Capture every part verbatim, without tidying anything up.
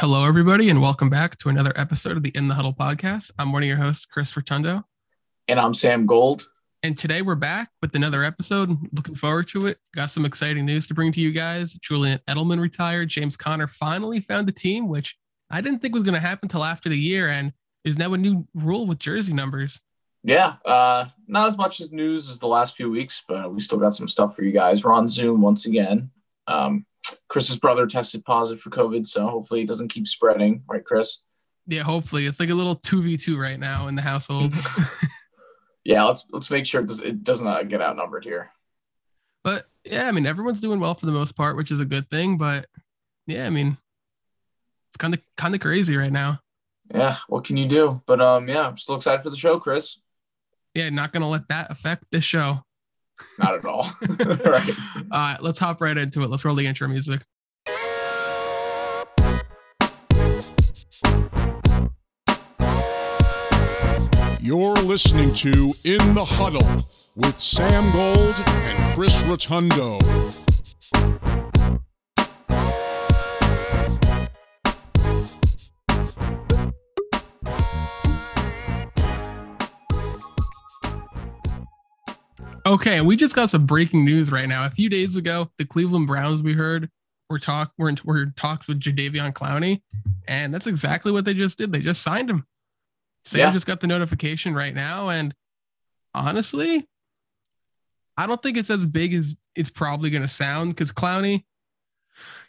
Hello, everybody, and welcome back to another episode of the In the Huddle podcast. I'm one of your hosts, Chris Rotundo. And I'm Sam Gold. And today we're back with another episode. Looking forward to it. Got some exciting news to bring to you guys. Julian Edelman retired. James Conner finally found a team, which I didn't think was going to happen until after the year. And there's now a new rule with jersey numbers. Yeah, uh, not as much news as the last few weeks, but we still got some stuff for you guys. We're on Zoom once again. Um Chris's brother tested positive for COVID, so hopefully it doesn't keep spreading. Right, Chris? Yeah, hopefully. It's like a little two v two right now in the household. Yeah, let's let's make sure it does, it does not get outnumbered here. But, yeah, I mean, everyone's doing well for the most part, which is a good thing. But, yeah, I mean, it's kind of kind of crazy right now. Yeah, what can you do? But, um, yeah, I'm still excited for the show, Chris. Yeah, not going to let that affect this show. Not at all. All right. Uh, let's hop right into it. Let's roll the intro music. You're listening to In the Huddle with Sam Gold and Chris Rotundo. Okay, and we just got some breaking news right now. A few days ago, the Cleveland Browns, we heard, were talk were in were in talks with Jadeveon Clowney, and that's exactly what they just did. They just signed him. Sam yeah. just got the notification right now, and honestly, I don't think it's as big as it's probably going to sound, because Clowney,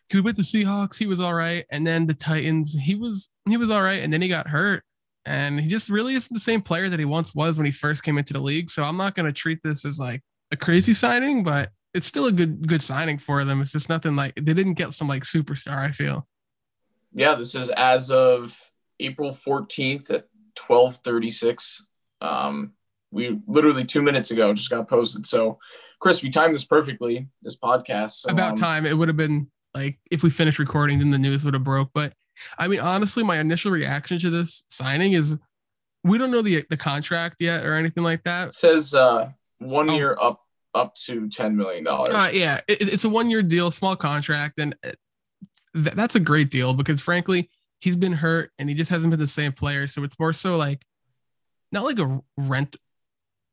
he was with the Seahawks, he was all right, and then the Titans, he was he was all right, and then he got hurt. And he just really isn't the same player that he once was when he first came into the league. So I'm not going to treat this as like a crazy signing, but it's still a good good signing for them. It's just nothing like they didn't get some like superstar, I feel. Yeah, this is as of April fourteenth at twelve thirty-six. Um, we literally two minutes ago just got posted. So, Chris, we timed this perfectly, this podcast. So, About um, time. It would have been like if we finished recording, then the news would have broke. But I mean, honestly, my initial reaction to this signing is we don't know the the contract yet or anything like that. It says uh, one oh. year up up to ten million dollars. Uh, yeah, it, it's a one-year deal, small contract, and th- that's a great deal because, frankly, he's been hurt and he just hasn't been the same player. So it's more so like not like a rent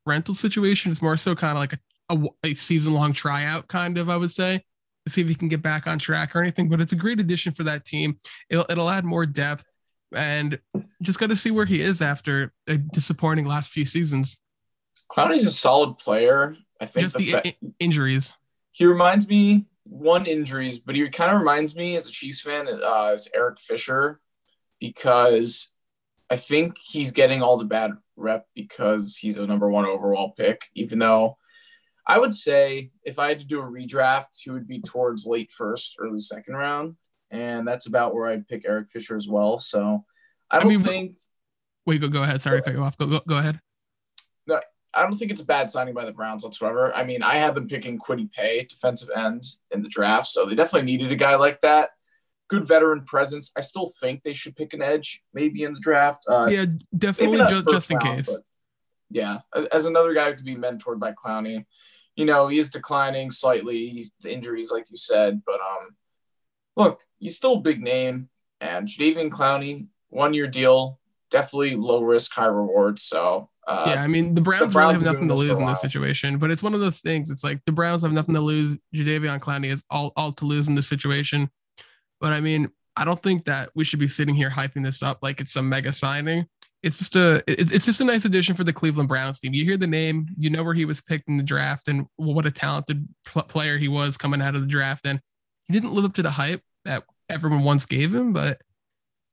rental situation. It's more so kind of like a, a, a season-long tryout kind of, I would say. See if he can get back on track or anything, but it's a great addition for that team. It'll, it'll add more depth, and just got to see where he is after a disappointing last few seasons. Clowney's a solid player. I think just the, the fe- injuries. He reminds me one injuries, but he kind of reminds me as a Chiefs fan uh, as Eric Fisher, because I think he's getting all the bad rep because he's a number one overall pick, even though I would say if I had to do a redraft, he would be towards late first, early second round. And that's about where I'd pick Eric Fisher as well. So I don't I mean, think. Wait, go, go ahead. Sorry, cut you off. Go, go, go ahead. No, I don't think it's a bad signing by the Browns whatsoever. I mean, I had them picking Kwity Paye, defensive end, in the draft. So they definitely needed a guy like that. Good veteran presence. I still think they should pick an edge maybe in the draft. Uh, yeah, definitely ju- just in round, case. Yeah, as another guy who could be mentored by Clowney. You know, he is declining slightly. He's, the injuries, like you said. But, um, look, he's still a big name. And Jadeveon Clowney, one-year deal, definitely low risk, high reward. So, uh, yeah, I mean, the Browns, the Browns really have nothing to lose in this situation. But it's one of those things. It's like the Browns have nothing to lose. Jadeveon Clowney is all, all to lose in this situation. But, I mean, I don't think that we should be sitting here hyping this up like it's some mega signing. It's just a it's just a nice addition for the Cleveland Browns team. You hear the name, you know where he was picked in the draft, and what a talented pl- player he was coming out of the draft. And he didn't live up to the hype that everyone once gave him, but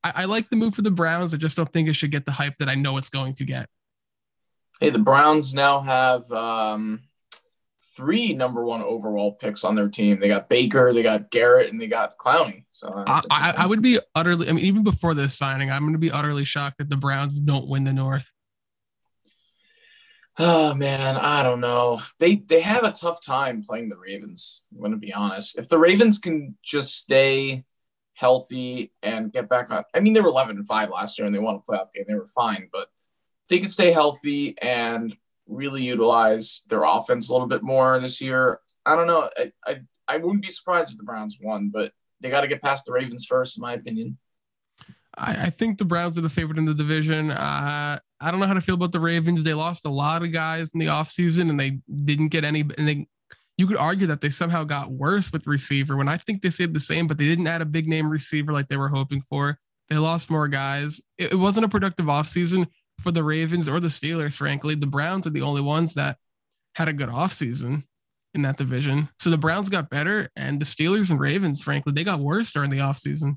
I, I like the move for the Browns. I just don't think it should get the hype that I know it's going to get. Hey, the Browns now have um, three number one overall picks on their team. They got Baker, they got Garrett, and they got Clowney. So I, I, I would be utterly, I mean, even before this signing, I'm going to be utterly shocked that the Browns don't win the North. Oh man, I don't know. They they have a tough time playing the Ravens. I'm going to be honest. If the Ravens can just stay healthy and get back on, I mean, they were eleven and five last year and they won a playoff game. They were fine, but they could stay healthy and really utilize their offense a little bit more this year. I don't know. I I, I wouldn't be surprised if the Browns won, but they got to get past the Ravens first, in my opinion. I, I think the Browns are the favorite in the division. Uh, I don't know how to feel about the Ravens. They lost a lot of guys in the offseason, and they didn't get any. And they, you could argue that they somehow got worse with receiver, when I think they stayed the same, but they didn't add a big name receiver like they were hoping for. They lost more guys. It, it wasn't a productive offseason for the Ravens or the Steelers, frankly. The Browns are the only ones that had a good offseason in that division. So the Browns got better, and the Steelers and Ravens, frankly, they got worse during the offseason.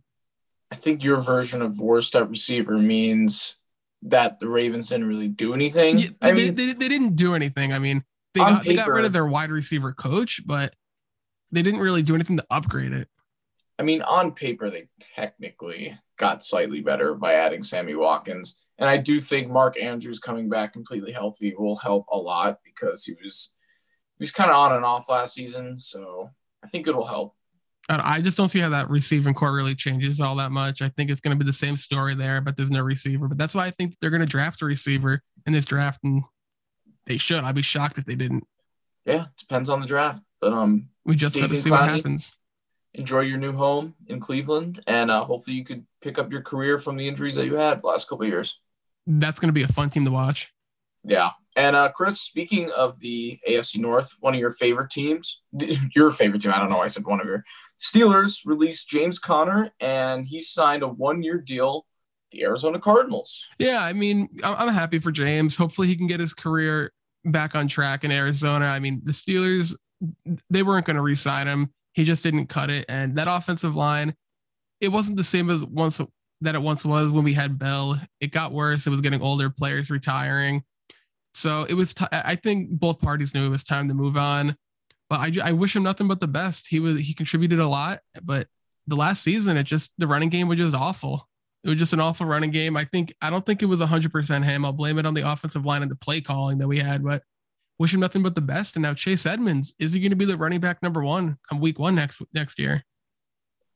I think your version of worst at receiver means that the Ravens didn't really do anything. Yeah, I they, mean, they, they didn't do anything. I mean, they got, paper, they got rid of their wide receiver coach, but they didn't really do anything to upgrade it. I mean, on paper, they technically got slightly better by adding Sammy Watkins. And I do think Mark Andrews coming back completely healthy will help a lot, because he was he was kind of on and off last season. So I think it'll help. I just don't see how that receiving core really changes all that much. I think it's going to be the same story there, but there's no receiver. But that's why I think they're going to draft a receiver in this draft, and they should. I'd be shocked if they didn't. Yeah, depends on the draft. But um, we just got to see what happens. Enjoy your new home in Cleveland, and uh, hopefully you could pick up your career from the injuries that you had the last couple of years. That's going to be a fun team to watch. Yeah. And, uh, Chris, speaking of the A F C North, one of your favorite teams, your favorite team, I don't know why I said one of your, Steelers released James Conner, and he signed a one-year deal with the Arizona Cardinals. Yeah, I mean, I'm happy for James. Hopefully he can get his career back on track in Arizona. I mean, the Steelers, they weren't going to re-sign him. He just didn't cut it. And that offensive line, it wasn't the same as once that it once was when we had Bell. It got worse. It was getting older, players retiring. So it was, t- I think both parties knew it was time to move on, but I, I wish him nothing but the best. He was, he contributed a lot, but the last season, it just, the running game was just awful. It was just an awful running game. I think, I don't think it was a hundred percent him. I'll blame it on the offensive line and the play calling that we had, but wish him nothing but the best. And now Chase Edmonds, is he going to be the running back number one come week one next, next year?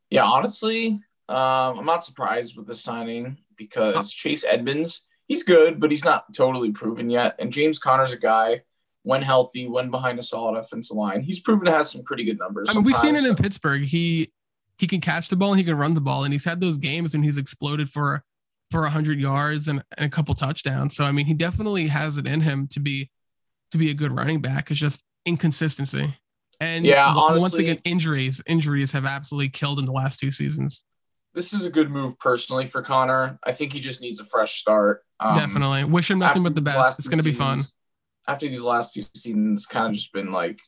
Yeah, honestly, um, I'm not surprised with the signing, because oh. Chase Edmonds, he's good, but he's not totally proven yet. And James Conner's a guy, when healthy, when behind a solid offensive line, he's proven to have some pretty good numbers. I mean, we've seen it so. in Pittsburgh. He he can catch the ball and he can run the ball, and he's had those games when he's exploded for for one hundred yards and, and a couple touchdowns. So I mean, he definitely has it in him to be to be a good running back. It's just inconsistency. And yeah, honestly, once again, injuries injuries have absolutely killed him the last two seasons. This is a good move personally for Connor. I think he just needs a fresh start. Um, Definitely. Wish him nothing but the best. It's going to be fun. After these last two seasons, kind of just been like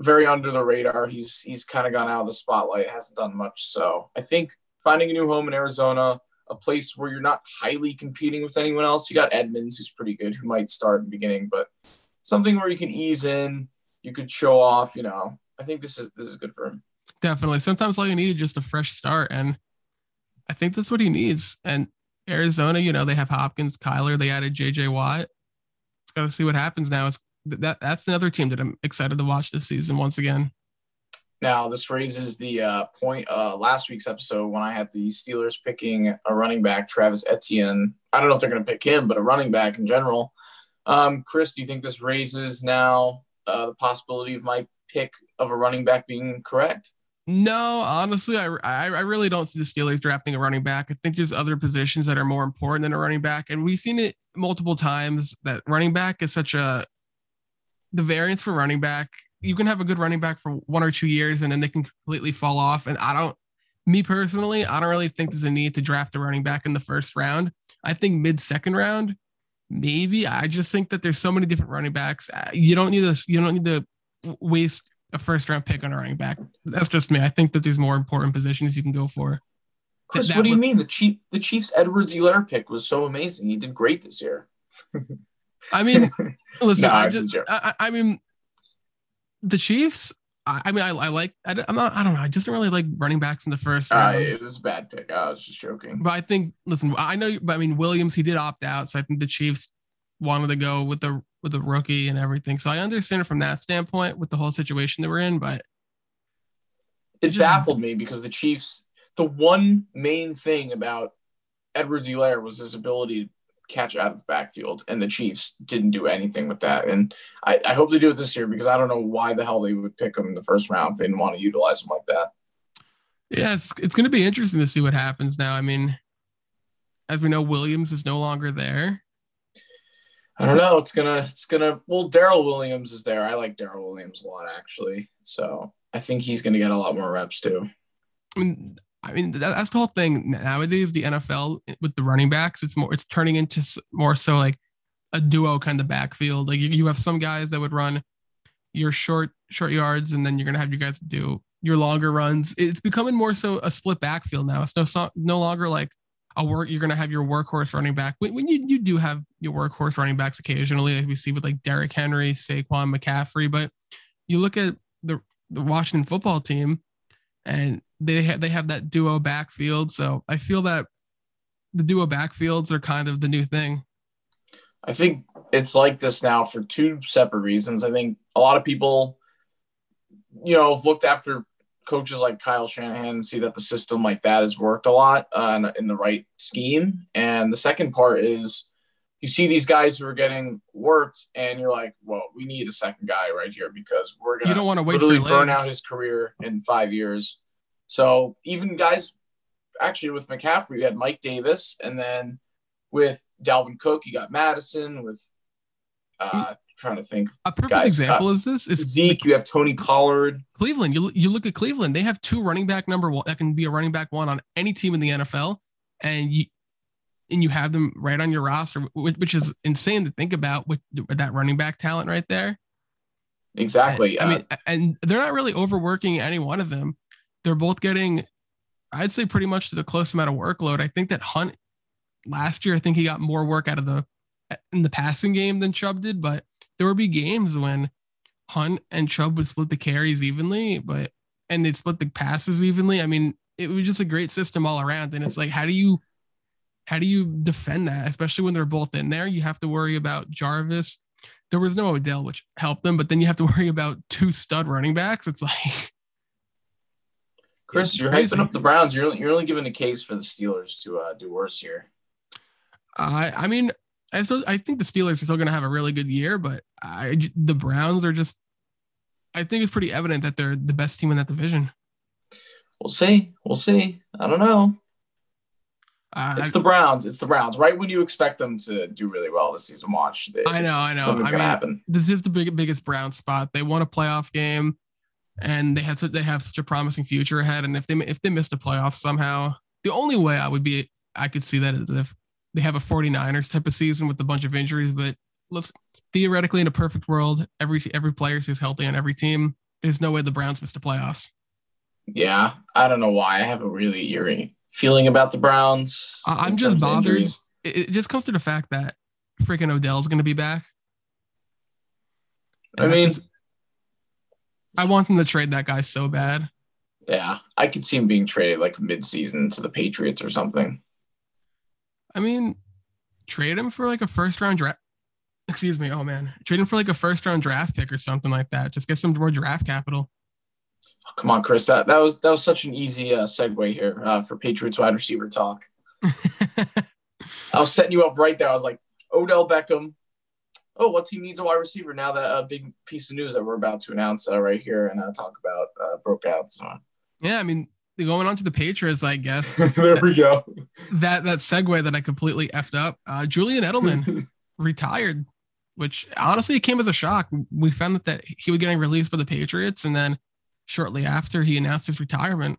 very under the radar. He's he's kind of gone out of the spotlight, hasn't done much. So I think finding a new home in Arizona, a place where you're not highly competing with anyone else. You got Edmonds, who's pretty good, who might start in the beginning, but something where you can ease in, you could show off, you know. I think this is this is good for him. Definitely. Sometimes all you need is just a fresh start, and I think that's what he needs. And Arizona, you know, they have Hopkins, Kyler, they added J J Watt. It's got to see what happens now. It's, that That's another team that I'm excited to watch this season once again. Now, this raises the uh, point uh, last week's episode when I had the Steelers picking a running back, Travis Etienne. I don't know if they're going to pick him, but a running back in general. Um, Chris, do you think this raises now uh, the possibility of my pick of a running back being correct? No, honestly, I, I I really don't see the Steelers drafting a running back. I think there's other positions that are more important than a running back. And we've seen it multiple times that running back is such a, the variance for running back. You can have a good running back for one or two years and then they can completely fall off. And I don't, me personally, I don't really think there's a need to draft a running back in the first round. I think mid second round, maybe. I just think that there's so many different running backs. You don't need this. You don't need to waste a first round pick on a running back. That's just me. I think that there's more important positions you can go for. Chris, that, what do you was, mean? The Chief, the Chiefs Edwards-Helaire pick was so amazing. He did great this year. I mean, listen, no, I, just, I, I mean, the Chiefs, I, I mean, I, I like, I, I'm not, I don't know. I just don't really like running backs in the first round. Uh, it was a bad pick. I was just joking. But I think, listen, I know, but I mean, Williams, he did opt out. So I think the Chiefs wanted to go with the, with the rookie and everything. So I understand it from that standpoint with the whole situation that we're in, but it, it just baffled me because the Chiefs, the one main thing about Edwards-Helaire was his ability to catch out of the backfield, and the Chiefs didn't do anything with that. And I, I hope they do it this year, because I don't know why the hell they would pick him in the first round if they didn't want to utilize him like that. Yeah, it's, it's going to be interesting to see what happens now. I mean, As we know, Williams is no longer there. I don't know. It's gonna. It's gonna. Well, Daryl Williams is there. I like Daryl Williams a lot, actually. So I think he's gonna get a lot more reps too. I mean, I mean that's the whole thing nowadays. The N F L with the running backs, it's more. It's turning into more so like a duo kind of backfield. Like you have some guys that would run your short short yards, and then you're gonna have you guys do your longer runs. It's becoming more so a split backfield now. It's no so, no longer like. A work you're going to have your workhorse running back. When, when you you do have your workhorse running backs occasionally, like we see with like Derrick Henry, Saquon, McCaffrey, but you look at the, the Washington football team and they have, they have that duo backfield. So I feel that the duo backfields are kind of the new thing. I think it's like this now for two separate reasons. I think a lot of people, you know, have looked after coaches like Kyle Shanahan see that the system like that has worked a lot uh, in the right scheme. And the second part is you see these guys who are getting worked and you're like, well, we need a second guy right here because we're going to literally burn out his career in five years. So even guys actually with McCaffrey, you had Mike Davis. And then with Dalvin Cook, you got Madison with uh trying to think. A perfect guys. example uh, is this is Zeke. The, you have Tony Collard. Cleveland. You you look at Cleveland. They have two running back number one that can be a running back one on any team in the N F L, and you and you have them right on your roster, which, which is insane to think about with, with that running back talent right there. Exactly. And, uh, I mean, and they're not really overworking any one of them. They're both getting, I'd say, pretty much to the close amount of workload. I think that Hunt last year, I think he got more work out of the in the passing game than Chubb did, but there would be games when Hunt and Chubb would split the carries evenly, but and they split the passes evenly. I mean, it was just a great system all around. And it's like, how do you how do you defend that, especially when they're both in there? You have to worry about Jarvis. There was no Odell, which helped them, but then you have to worry about two stud running backs. It's like, Chris, it's you're crazy. Hyping up the Browns. You're you're only giving a case for the Steelers to uh, do worse here. I uh, I mean. I still, I think the Steelers are still going to have a really good year, but I, the Browns are just, I think it's pretty evident that they're the best team in that division. We'll see. We'll see. I don't know. Uh, it's the Browns. It's the Browns. Right when you expect them to do really well this season, watch. It's, I know. I know. Something's I mean, going to happen. This is the big, biggest Browns spot. They won a playoff game, and they had so, they have such a promising future ahead. And if they if they missed a playoff somehow, the only way I would be I could see that is if. They have a forty-niners type of season with a bunch of injuries, but let's theoretically in a perfect world, every every player stays healthy on every team. There's no way the Browns missed the playoffs. Yeah, I don't know why. I have a really eerie feeling about the Browns. I'm just bothered. It, it just comes to the fact that freaking Odell's going to be back. And I mean, just, I want them to trade that guy so bad. Yeah, I could see him being traded like mid-season to the Patriots or something. I mean, trade him for like a first round draft. Excuse me. Oh man, trade him for like a first round draft pick or something like that. Just get some more draft capital. Oh, come on, Chris. That that was that was such an easy uh, segue here uh, for Patriots wide receiver talk. I was setting you up right there. I was like, Odell Beckham. Oh, what team needs a wide receiver now? That uh, big piece of news that we're about to announce uh, right here and uh, talk about uh, broke out. So. Yeah, I mean. Going on to the Patriots, I guess. there that, we go. That that segue that I completely effed up. Uh, Julian Edelman retired, which honestly it came as a shock. We found that, that he was getting released by the Patriots, and then shortly after he announced his retirement.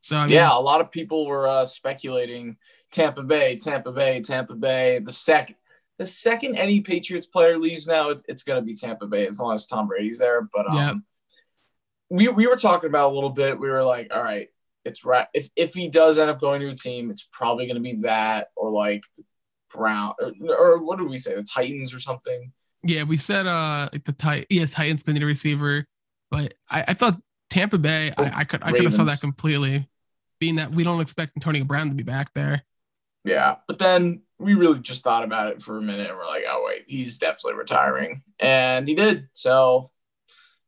So I mean, yeah, a lot of people were uh, speculating Tampa Bay, Tampa Bay, Tampa Bay. The second, the second any Patriots player leaves now, it's, it's going to be Tampa Bay as long as Tom Brady's there. But um. Yep. We we were talking about a little bit. We were like, all right, it's right. If if he does end up going to a team, it's probably going to be that or like the Brown or, or what did we say? The Titans or something. Yeah, we said uh like the Titans. Yeah, Titans need a receiver, but I, I thought Tampa Bay. Oh, I, I could I could have saw that completely, being that we don't expect Antonio Brown to be back there. Yeah, but then we really just thought about it for a minute and we're like, oh wait, he's definitely retiring, and he did so.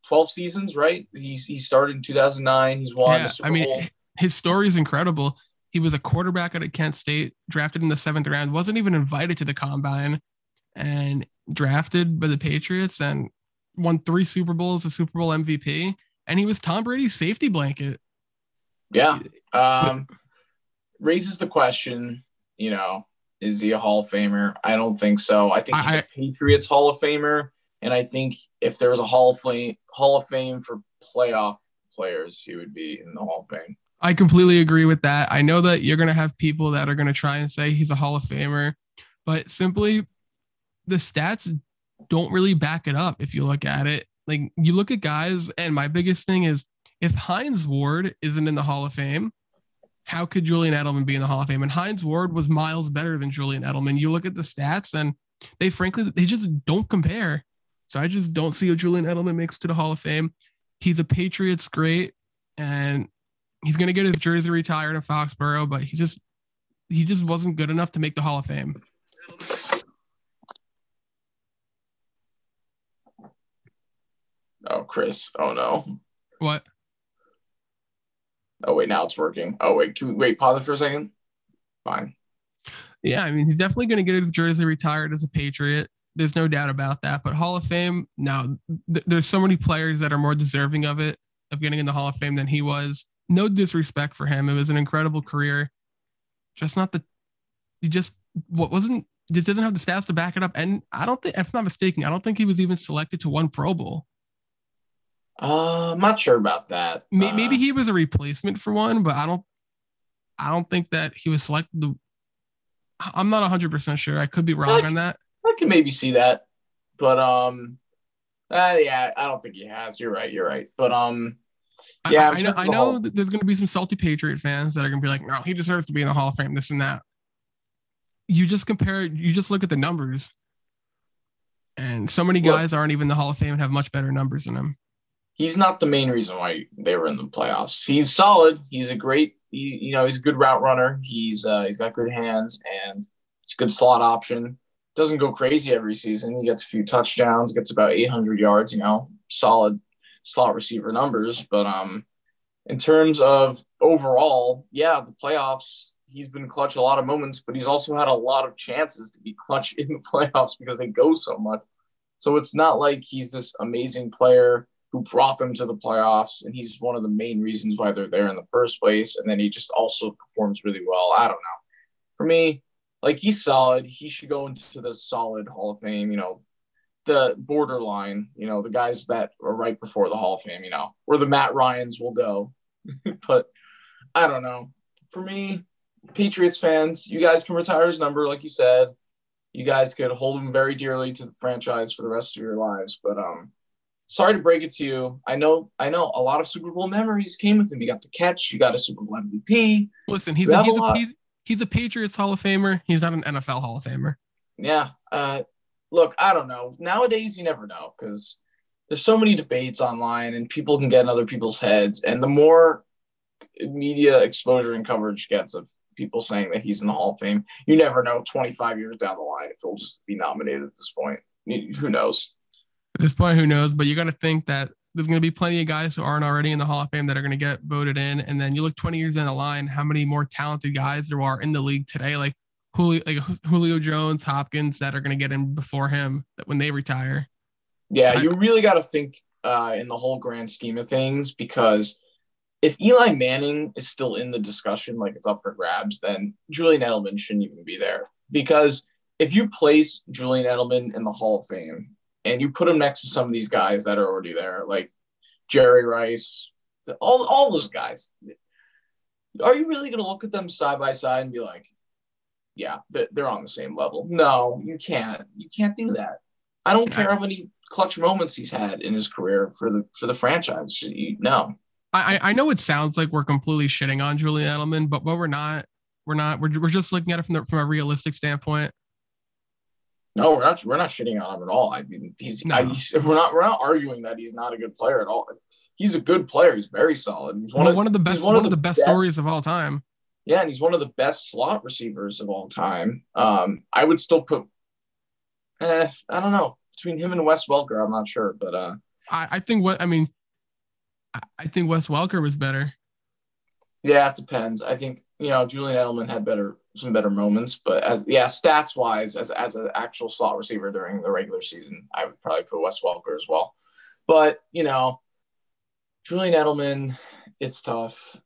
twelve seasons, right? He, he started in two thousand nine. He's won yeah, the Super I mean, Bowl. His story is incredible. He was a quarterback out of Kent State, drafted in the seventh round, wasn't even invited to the combine, and drafted by the Patriots and won three Super Bowls, a Super Bowl M V P, and he was Tom Brady's safety blanket. Yeah. Um, raises the question, you know, is he a Hall of Famer? I don't think so. I think he's I, a Patriots Hall of Famer, and I think if there was a Hall of Fame, Hall of Fame for playoff players, he would be in the Hall of Fame. I completely agree with that. I know that you're going to have people that are going to try and say he's a Hall of Famer, but simply the stats don't really back it up if you look at it. Like, you look at guys, and my biggest thing is, if Hines Ward isn't in the Hall of Fame, how could Julian Edelman be in the Hall of Fame? And Hines Ward was miles better than Julian Edelman. You look at the stats, and they frankly, they just don't compare. So I just don't see what Julian Edelman makes to the Hall of Fame. He's a Patriots great, and he's going to get his jersey retired in Foxborough, but he just, he just wasn't good enough to make the Hall of Fame. Oh, Chris. Oh, no. What? Oh, wait, now it's working. Oh, wait, can we wait, pause it for a second? Fine. Yeah, I mean, he's definitely going to get his jersey retired as a Patriot. There's no doubt about that. But Hall of Fame, no, th- there's so many players that are more deserving of it, of getting in the Hall of Fame than he was. No disrespect for him. It was an incredible career. Just not the, he just, what wasn't, just doesn't have the stats to back it up. And I don't think, if I'm not mistaken, I don't think he was even selected to one Pro Bowl. Uh, I'm not sure about that. Maybe uh, he was a replacement for one, but I don't, I don't think that he was selected. The, I'm not one hundred percent sure. I could be wrong I, on that. I can maybe see that, but um, uh, yeah, I don't think he has. You're right. You're right. But um, yeah, I, I know. I know whole... that there's gonna be some salty Patriot fans that are gonna be like, no, he deserves to be in the Hall of Fame, this and that. You just compare. You just look at the numbers, and so many guys well, aren't even in the Hall of Fame and have much better numbers than him. He's not the main reason why they were in the playoffs. He's solid. He's a great, he's, you know, he's a good route runner. He's uh, he's got good hands, and it's a good slot option. Doesn't go crazy every season. He gets a few touchdowns, gets about eight hundred yards, you know, solid slot receiver numbers. But um, in terms of overall, yeah, the playoffs, he's been clutch a lot of moments, but he's also had a lot of chances to be clutch in the playoffs because they go so much. So it's not like he's this amazing player who brought them to the playoffs, and he's one of the main reasons why they're there in the first place. And then he just also performs really well. I don't know. For me, like, he's solid. He should go into the solid Hall of Fame, you know, the borderline, you know, the guys that are right before the Hall of Fame, you know, where the Matt Ryans will go. But I don't know. For me, Patriots fans, you guys can retire his number, like you said. You guys could hold him very dearly to the franchise for the rest of your lives. But, um, sorry to break it to you. I know I know a lot of Super Bowl memories came with him. You got the catch. You got a Super Bowl M V P. Listen, he's a, he's, a, he's, he's a Patriots Hall of Famer. He's not an N F L Hall of Famer. Yeah. Uh, look, I don't know. Nowadays, you never know, because there's so many debates online, and people can get in other people's heads. And the more media exposure and coverage gets of people saying that he's in the Hall of Fame, you never know twenty-five years down the line if he'll just be nominated at this point. Who knows? At this point, who knows? But you got to think that there's going to be plenty of guys who aren't already in the Hall of Fame that are going to get voted in. And then you look twenty years down the line, how many more talented guys there are in the league today, like Julio, like Julio Jones, Hopkins, that are going to get in before him when they retire. Yeah, I, you really got to think uh, in the whole grand scheme of things, because if Eli Manning is still in the discussion, like it's up for grabs, then Julian Edelman shouldn't even be there. Because if you place Julian Edelman in the Hall of Fame, and you put him next to some of these guys that are already there, like Jerry Rice, all all those guys. Are you really going to look at them side by side and be like, yeah, they're on the same level? No, you can't. You can't do that. I don't care how many clutch moments he's had in his career for the for the franchise. No. I, I know it sounds like we're completely shitting on Julian Edelman, but, but we're not. We're not. We're, we're just looking at it from, the, from a realistic standpoint. No, we're not. We're not shitting on him at all. I mean, he's, no. I, he's. We're not. We're not arguing that he's not a good player at all. He's a good player. He's very solid. He's one, well, of, one of the best. One, one of the, the best, best stories of all time. Yeah, and he's one of the best slot receivers of all time. Um, I would still put. Eh, I don't know, between him and Wes Welker. I'm not sure, but uh, I, I think what I mean. I, I think Wes Welker was better. Yeah, it depends. I think, you know, Julian Edelman had better some better moments, but as yeah, stats wise, as as an actual slot receiver during the regular season, I would probably put Wes Welker as well. But you know, Julian Edelman, it's tough.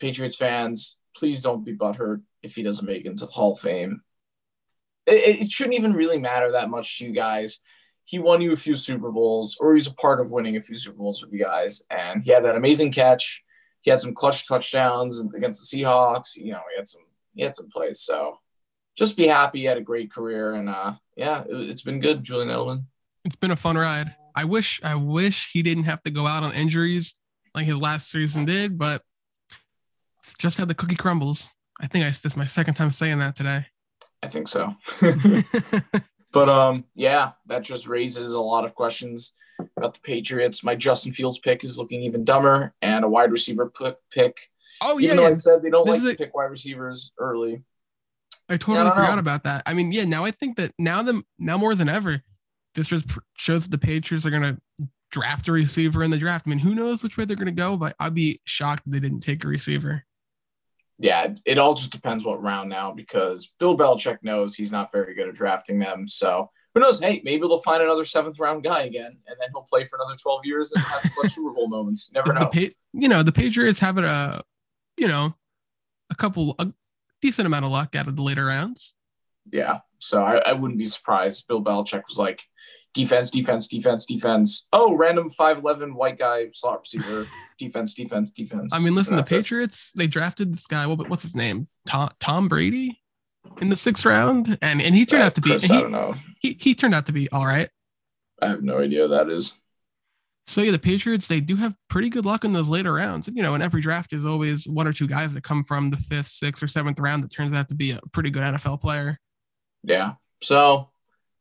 Patriots fans, please don't be butthurt. if he doesn't make it into the Hall of Fame. It, it shouldn't even really matter that much to you guys. He won you a few Super Bowls, or he's a part of winning a few Super Bowls with you guys. And he had that amazing catch. He had some clutch touchdowns against the Seahawks. You know, he had some, he had some plays. So just be happy. He had a great career. And uh, yeah, it, it's been good, Julian Edelman. It's been a fun ride. I wish, I wish he didn't have to go out on injuries like his last season did, but just how the cookie crumbles. I think I, this is my second time saying that today. I think so. But, um, yeah, that just raises a lot of questions about the Patriots. My Justin Fields pick is looking even dumber, and a wide receiver pick. Oh, yeah. Even though yeah. I said they don't this like to a... pick wide receivers early. I totally no, no, forgot no. about that. I mean, yeah, now I think that now the, now more than ever, this just shows that the Patriots are going to draft a receiver in the draft. I mean, who knows which way they're going to go, but I'd be shocked if they didn't take a receiver. Yeah, it all just depends what round now, because Bill Belichick knows he's not very good at drafting them. So who knows? Hey, maybe they'll find another seventh round guy again, and then he'll play for another twelve years and have clutch Super Bowl moments. Never know. The, you know, the Patriots have it a, you know, a couple, a decent amount of luck out of the later rounds. Yeah, so I, I wouldn't be surprised. Bill Belichick was like, defense, defense, defense, defense. Oh, random five eleven white guy slot receiver. Defense, defense, defense. I mean, listen, the Patriots, it. they drafted this guy. What, what's his name? Tom, Tom Brady in the sixth round, and and he turned uh, out to be. Chris, I he, don't know. He he turned out to be all right. I have no idea what that is. So yeah, the Patriots, they do have pretty good luck in those later rounds, and you know, in every draft is always one or two guys that come from the fifth, sixth, or seventh round that turns out to be a pretty good N F L player. Yeah. So,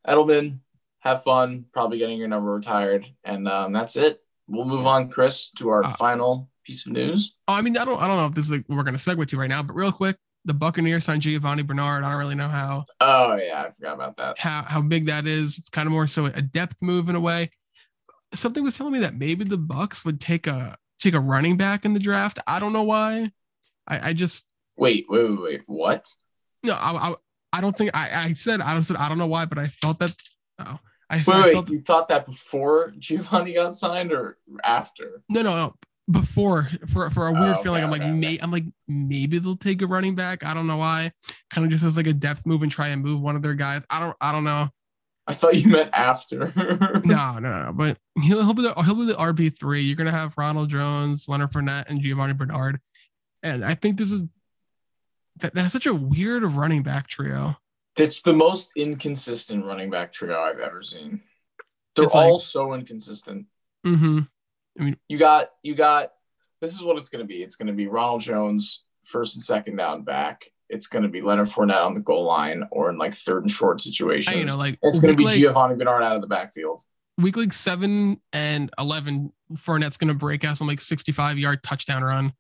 Edelman. Have fun, probably getting your number retired. And um, that's it. We'll move on, Chris, to our uh, final piece of news. Oh, I mean, I don't I don't know if this is like what we're going to segue to right now, but real quick, the Buccaneers signed Giovani Bernard. I don't really know how. Oh, yeah, I forgot about that. How how big that is. It's kind of more so a depth move in a way. Something was telling me that maybe the Bucs would take a take a running back in the draft. I don't know why. I, I just. Wait, wait, wait, wait. What? No, I I, I don't think I, I said I said I don't know why, but I felt that. Oh. I wait, wait felt, you thought that before Giovani got signed or after? No, no, no. Before, for for a weird oh, okay, feeling, I'm okay, like, okay. May, I'm like, maybe they'll take a running back. I don't know why. Kind of just as like a depth move and try and move one of their guys. I don't, I don't know. I thought you meant after. no, no, no. But he'll he'll be the he'll be the R B three. You're gonna have Ronald Jones, Leonard Fournette, and Giovani Bernard, and I think this is that, that's such a weird running back trio. It's the most inconsistent running back trio I've ever seen. They're like, all so inconsistent. Mm-hmm. I mean, you got, you got, this is what it's going to be. It's going to be Ronald Jones, first and second down back. It's going to be Leonard Fournette on the goal line or in like third and short situations. You know, like, it's going to be like, Giovani Bernard out of the backfield. Week league seven and eleven, Fournette's going to break out some like sixty-five yard touchdown run.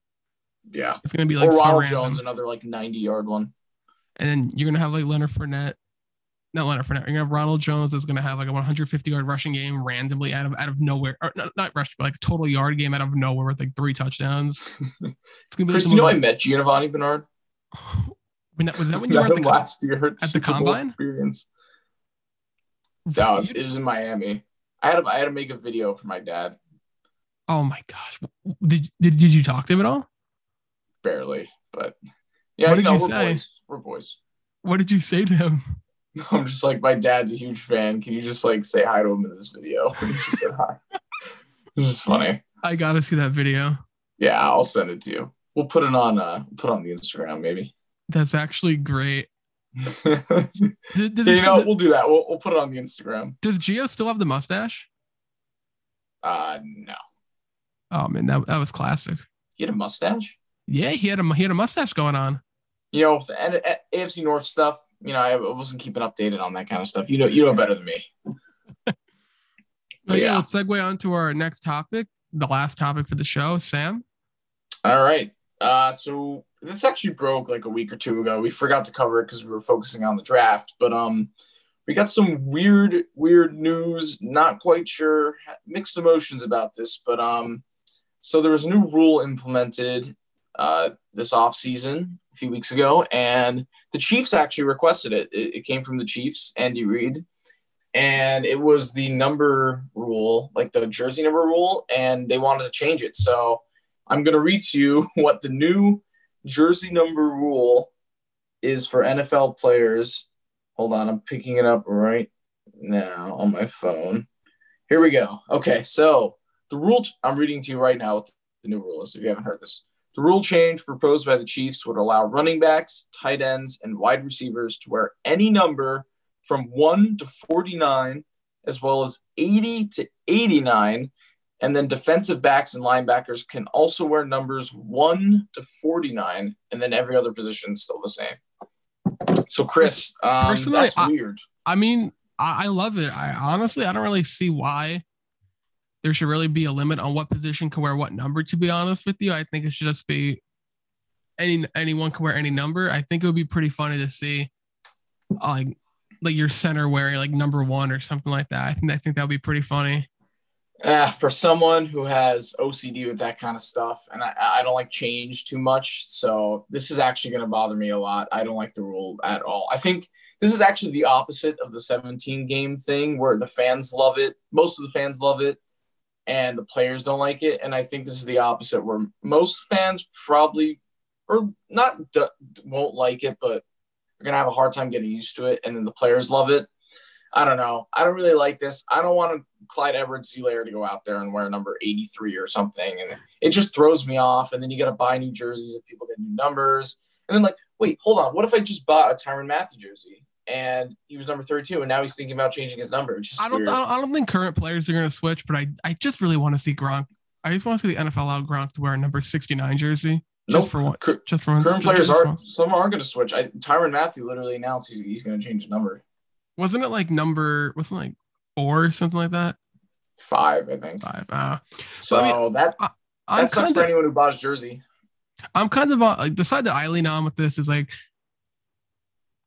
Yeah. It's going to be like, or Ronald so Jones, another like ninety yard one. And then you're going to have like Leonard Fournette, not Leonard Fournette, you're going to have Ronald Jones that's going to have like a one hundred fifty yard rushing game randomly out of out of nowhere, or not, not rush, but like a total yard game out of nowhere with like three touchdowns. It's gonna be Chris, like you know, like, I met Giovani Bernard. When that, was that when you were at the, last year at Super the combine? Experience. No, it was in Miami. I had, to, I had to make a video for my dad. Oh my gosh. Did, did, did you talk to him at all? Barely, but yeah. What did no, you say? Boys. We're boys. What did you say to him? I'm just like, my dad's a huge fan. Can you just like say hi to him in this video? He just said hi. This is funny. I gotta see that video. Yeah, I'll send it to you. We'll put it on. Uh, put it on the Instagram, maybe. That's actually great. does, does yeah, you know, the... we'll do that. We'll we'll put it on the Instagram. Does Gio still have the mustache? Uh, no. Oh man, that that was classic. He had a mustache. Yeah, he had a he had a mustache going on. You know, the A F C North stuff, you know, I wasn't keeping updated on that kind of stuff. You know, you know better than me. But yeah, yeah, let's segue on to our next topic, the last topic for the show, Sam. All right. Uh, so this actually broke like a week or two ago. We forgot to cover it because we were focusing on the draft. But um, we got some weird, weird news. Not quite sure. Mixed emotions about this. But um, so there was a new rule implemented uh, this offseason. Few weeks ago, and the Chiefs actually requested it. it. It came from the Chiefs, Andy Reid, and it was the number rule, like the jersey number rule, and they wanted to change it. So I'm going to read to you what the new jersey number rule is for N F L players. Hold on, I'm picking it up right now on my phone. Here we go. Okay, so the rule ch- I'm reading to you right now what the new rule is, if you haven't heard this. The rule change proposed by the Chiefs would allow running backs, tight ends, and wide receivers to wear any number from one to forty-nine, as well as eighty to eighty-nine, and then defensive backs and linebackers can also wear numbers one to forty-nine, and then every other position is still the same. So, Chris, um, that's I, weird. I mean, I, I love it. I honestly, I don't really see why there should really be a limit on what position can wear what number, to be honest with you. I think it should just be any anyone can wear any number. I think it would be pretty funny to see uh, like like your center wearing like number one or something like that. I think I think that would be pretty funny. Uh, for someone who has O C D with that kind of stuff, and I, I don't like change too much, so this is actually going to bother me a lot. I don't like the rule at all. I think this is actually the opposite of the seventeen-game thing where the fans love it. Most of the fans love it, and the players don't like it, and I think this is the opposite where most fans probably or not d- won't like it, but are going to have a hard time getting used to it, and then the players love it. I don't know. I don't really like this. I don't want Clyde Edwards-Helaire to go out there and wear number eighty-three or something. And it just throws me off. And then you got to buy new jerseys if people get new numbers. And then like, wait, hold on. What if I just bought a Tyrann Mathieu jersey and he was number thirty-two and now he's thinking about changing his number? It's just I don't weird. I don't think current players are going to switch, but I, I just really want to see Gronk. I just want to see the N F L allow Gronk to wear a number sixty-nine jersey. Nope. Just for one. Cur- just for one. Current just, players just are some are going to switch. I, Tyrann Mathieu literally announced he's, he's going to change his number. Wasn't it like number, wasn't it like four or something like that? Five, I think. Five. Uh, so I mean, that I, that sucks for anyone who bought his jersey. I'm kind of on, like, the side that I lean on with this is like,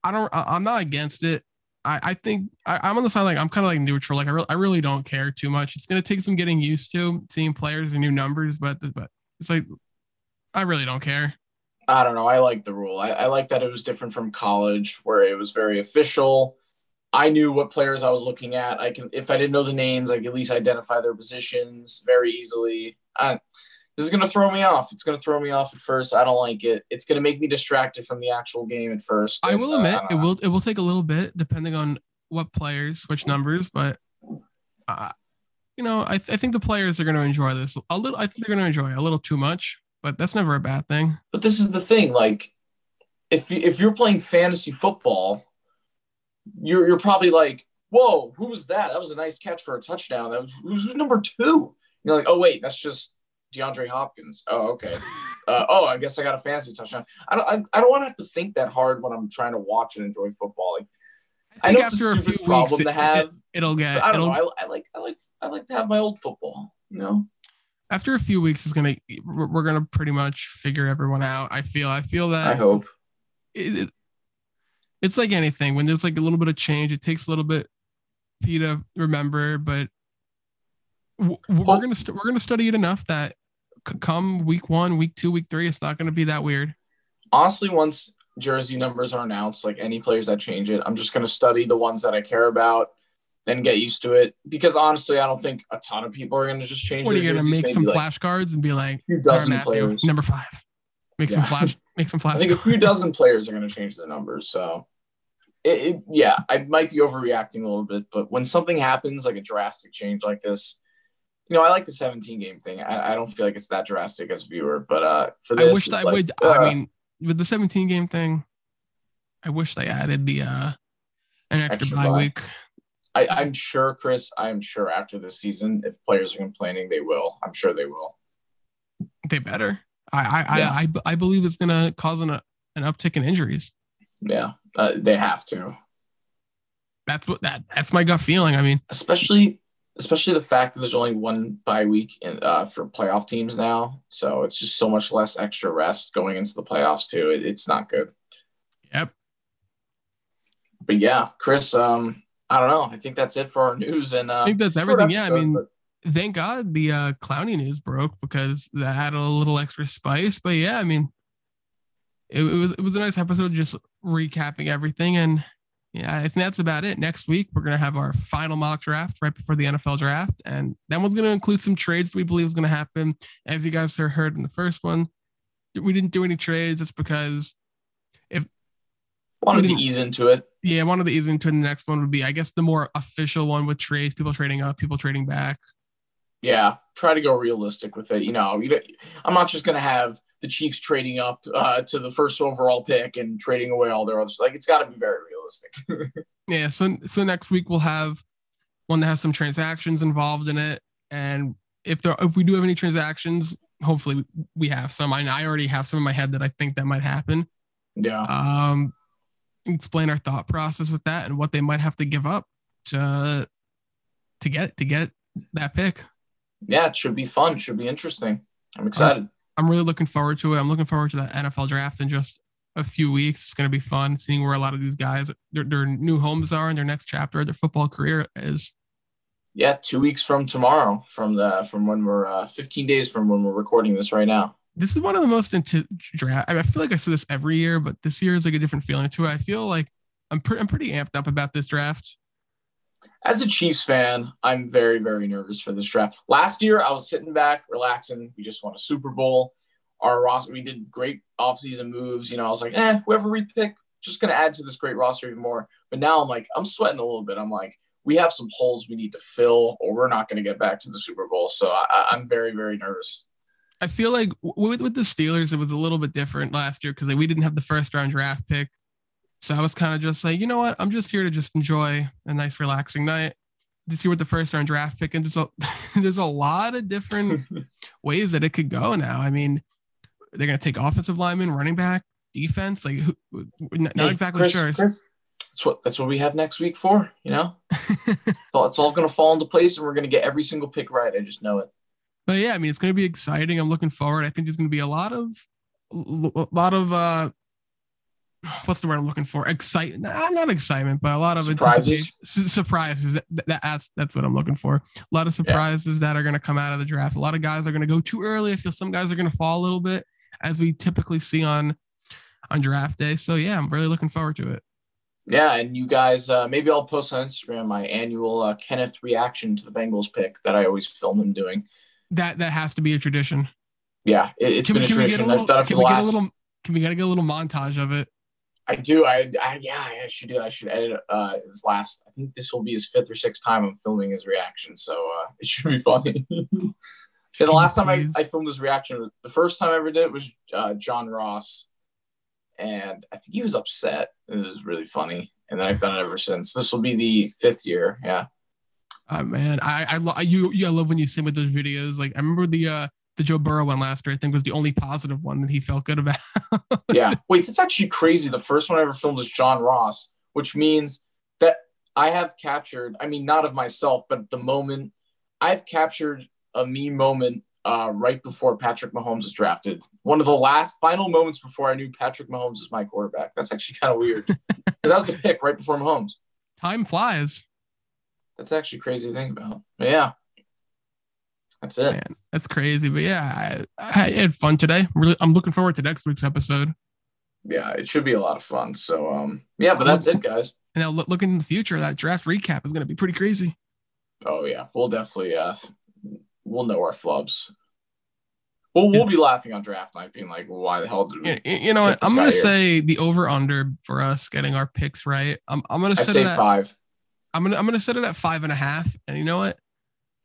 I don't, I, I'm not against it. I, I think I, I'm on the side like I'm kind of like neutral. Like I really, I really don't care too much. It's gonna take some getting used to seeing players and new numbers, but but it's like I really don't care. I don't know. I like the rule. I, I like that it was different from college where it was very official. I knew what players I was looking at. I can, if I didn't know the names, I could at least identify their positions very easily. I, this is going to throw me off. It's going to throw me off at first. I don't like it. It's going to make me distracted from the actual game at first. I will uh, admit I it will, it will take a little bit depending on what players, which numbers, but uh, you know, I, th- I think the players are going to enjoy this a little. I think they're going to enjoy it a little too much, but that's never a bad thing. But this is the thing. Like if you, if you're playing fantasy football, You're you're probably like, whoa, who was that? That was a nice catch for a touchdown. That was who's number two. And you're like, oh wait, that's just DeAndre Hopkins. Oh okay. Uh, oh, I guess I got a fantasy touchdown. I don't I, I don't want to have to think that hard when I'm trying to watch and enjoy football. Like, I, I know after it's a, a few problem weeks, to have. It, it'll get. I don't it'll, know. I, I like I like I like to have my old football. You know. After a few weeks, is gonna we're gonna pretty much figure everyone out. I feel I feel that. I hope. It, it, It's like anything. When there's like a little bit of change, it takes a little bit for you to remember, but we're well, gonna st- we're gonna study it enough that c- come week one, week two, week three, it's not gonna be that weird. Honestly, once jersey numbers are announced, like any players that change it, I'm just gonna study the ones that I care about, then get used to it. Because honestly, I don't think a ton of people are gonna just change. What are you gonna make some flashcards and be like, few dozen players, number five? Make yeah. some flash. Make some flash. I think a few dozen players are gonna change their numbers, so. It, it, yeah, I might be overreacting a little bit, but when something happens, like a drastic change like this, you know, I like the seventeen-game thing. I, I don't feel like it's that drastic as a viewer, but uh, for this, I wish I like, would. Uh, I mean, with the seventeen-game thing, I wish they added the uh, an extra, extra bye week. I, I'm sure, Chris. I'm sure after this season, if players are complaining, they will. I'm sure they will. They better. I I yeah. I, I, I believe it's gonna cause an an uptick in injuries. Yeah. Uh, they have to. That's what that. That's my gut feeling. I mean, especially, especially the fact that there's only one bye week in, uh, for playoff teams now, so it's just so much less extra rest going into the playoffs too. It, it's not good. Yep. But yeah, Chris. Um, I don't know. I think that's it for our news, and uh, I think that's everything. Episode, yeah, I mean, but... thank God the uh, Clowney news broke because that had a little extra spice. But yeah, I mean. It was it was a nice episode, just recapping everything, and yeah, I think that's about it. Next week, we're gonna have our final mock draft right before the N F L draft, and that one's gonna include some trades we believe is gonna happen. As you guys heard in the first one, we didn't do any trades just because if Wanted to ease into it. Yeah, wanted to ease into it. And the next one would be, I guess, the more official one with trades, people trading up, people trading back. Yeah, try to go realistic with it. You know, you don't, I'm not just going to have the Chiefs trading up uh, to the first overall pick and trading away all their others. Like, it's got to be very realistic. Yeah, so so next week we'll have one that has some transactions involved in it. And if there, if we do have any transactions, hopefully we have some. I, I already have some in my head that I think that might happen. Yeah. Um, explain our thought process with that and what they might have to give up to to get to get that pick. Yeah, it should be fun. Should be interesting. I'm excited. I'm, I'm really looking forward to it. I'm looking forward to that N F L draft in just a few weeks. It's going to be fun seeing where a lot of these guys, their, their new homes are and their next chapter of their football career is. Yeah, two weeks from tomorrow, from the from when we're uh, fifteen days from when we're recording this right now. This is one of the most into draft. I mean, I feel like I say this every year, but this year is like a different feeling to it. I feel like I'm pre- I'm pretty amped up about this draft. As a Chiefs fan, I'm very, very nervous for this draft. Last year, I was sitting back, relaxing. We just won a Super Bowl. Our roster, we did great offseason moves. You know, I was like, eh, whoever we pick, just going to add to this great roster even more. But now I'm like, I'm sweating a little bit. I'm like, we have some holes we need to fill or we're not going to get back to the Super Bowl. So I, I'm very, very nervous. I feel like with, with the Steelers, it was a little bit different last year because like, we didn't have the first round draft pick. So I was kind of just like, you know what? I'm just here to just enjoy a nice, relaxing night. This year with the first round draft pick, and there's a, there's a lot of different ways that it could go now. I mean, they're going to take offensive linemen, running back, defense. Like, who, not hey, exactly Chris, sure. Chris, that's what that's what we have next week for, you know? It's all, it's all going to fall into place, and we're going to get every single pick right. I just know it. But yeah, I mean, it's going to be exciting. I'm looking forward. I think there's going to be a lot of, a lot of, uh, what's the word I'm looking for? Excitement, not, not excitement, but a lot of surprises. Surprises. That, that's that's what I'm looking for. A lot of surprises yeah. that are going to come out of the draft. A lot of guys are going to go too early. I feel some guys are going to fall a little bit, as we typically see on on draft day. So yeah, I'm really looking forward to it. Yeah, and you guys, uh, maybe I'll post on Instagram my annual uh, Kenneth reaction to the Bengals pick that I always film him doing. That that has to be a tradition. Yeah, it, it's can been we, a tradition. I've done it for the last. Little, can we gotta get a little montage of it? I do. I, I yeah, I should do. I should edit uh, his last. I think this will be his fifth or sixth time I'm filming his reaction, so uh, it should be funny. And the last time I, I filmed his reaction, the first time I ever did it was uh, John Ross, and I think he was upset. It was really funny, and then I've done it ever since. This will be the fifth year. Yeah. Oh, man, I I lo- you, you I love when you sing with those videos. Like I remember the uh, the Joe Burrow one last year. I think was the only positive one that he felt good about. Yeah, wait, that's actually crazy. The first one I ever filmed was John Ross, which means that I have captured. I mean, not of myself, but the moment I've captured a me moment uh, right before Patrick Mahomes is drafted. One of the last final moments before I knew Patrick Mahomes is my quarterback. That's actually kind of weird because that was the pick right before Mahomes. Time flies. That's actually crazy to think about. But yeah, that's it. Man, that's crazy. But yeah, I, I had fun today. Really, I'm looking forward to next week's episode. Yeah, it should be a lot of fun. So um, yeah, but that's it, guys. And now look, looking in the future, that draft recap is going to be pretty crazy. Oh yeah, we'll definitely uh, we'll know our flubs. Well, we'll yeah. be laughing on draft night, being like, well, "Why the hell did we?" You, you know what? I'm going to say the over/under for us getting our picks right. I'm I'm going to say five. I'm gonna I'm gonna set it at five and a half, and you know what?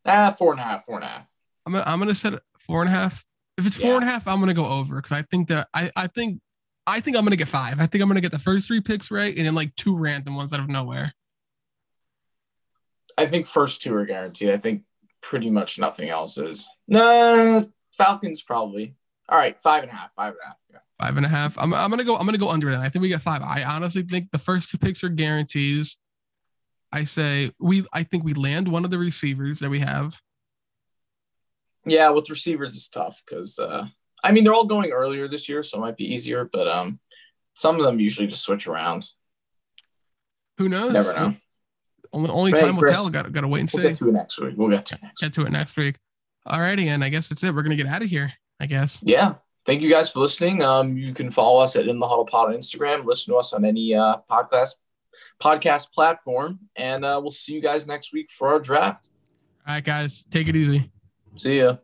Ah, four and a half, four and a half. I'm gonna I'm gonna set it four and a half. If it's four yeah. and a half, I'm gonna go over because I think that I I think I think I'm gonna get five. I think I'm gonna get the first three picks right, and then like two random ones out of nowhere. I think first two are guaranteed. I think pretty much nothing else is. Nah, Falcons probably. All right, five and a half, five and a half. Yeah. Five and a half. I'm I'm gonna go I'm gonna go under that. I think we get five. I honestly think the first two picks are guarantees. I say we. I think we land one of the receivers that we have. Yeah, with receivers it's tough because uh, I mean they're all going earlier this year, so it might be easier. But um, some of them usually just switch around. Who knows? Never know. Only, only time will tell. Got got to wait and see. We'll get to it next week. We'll get to it next week. Get to it next week. Alrighty, and I guess that's it. We're gonna get out of here. I guess. Yeah. Thank you guys for listening. Um, you can follow us at In the Huddle Pod on Instagram. Listen to us on any uh podcast. podcast platform, and uh, we'll see you guys next week for our draft. All right, guys, take it easy. See ya.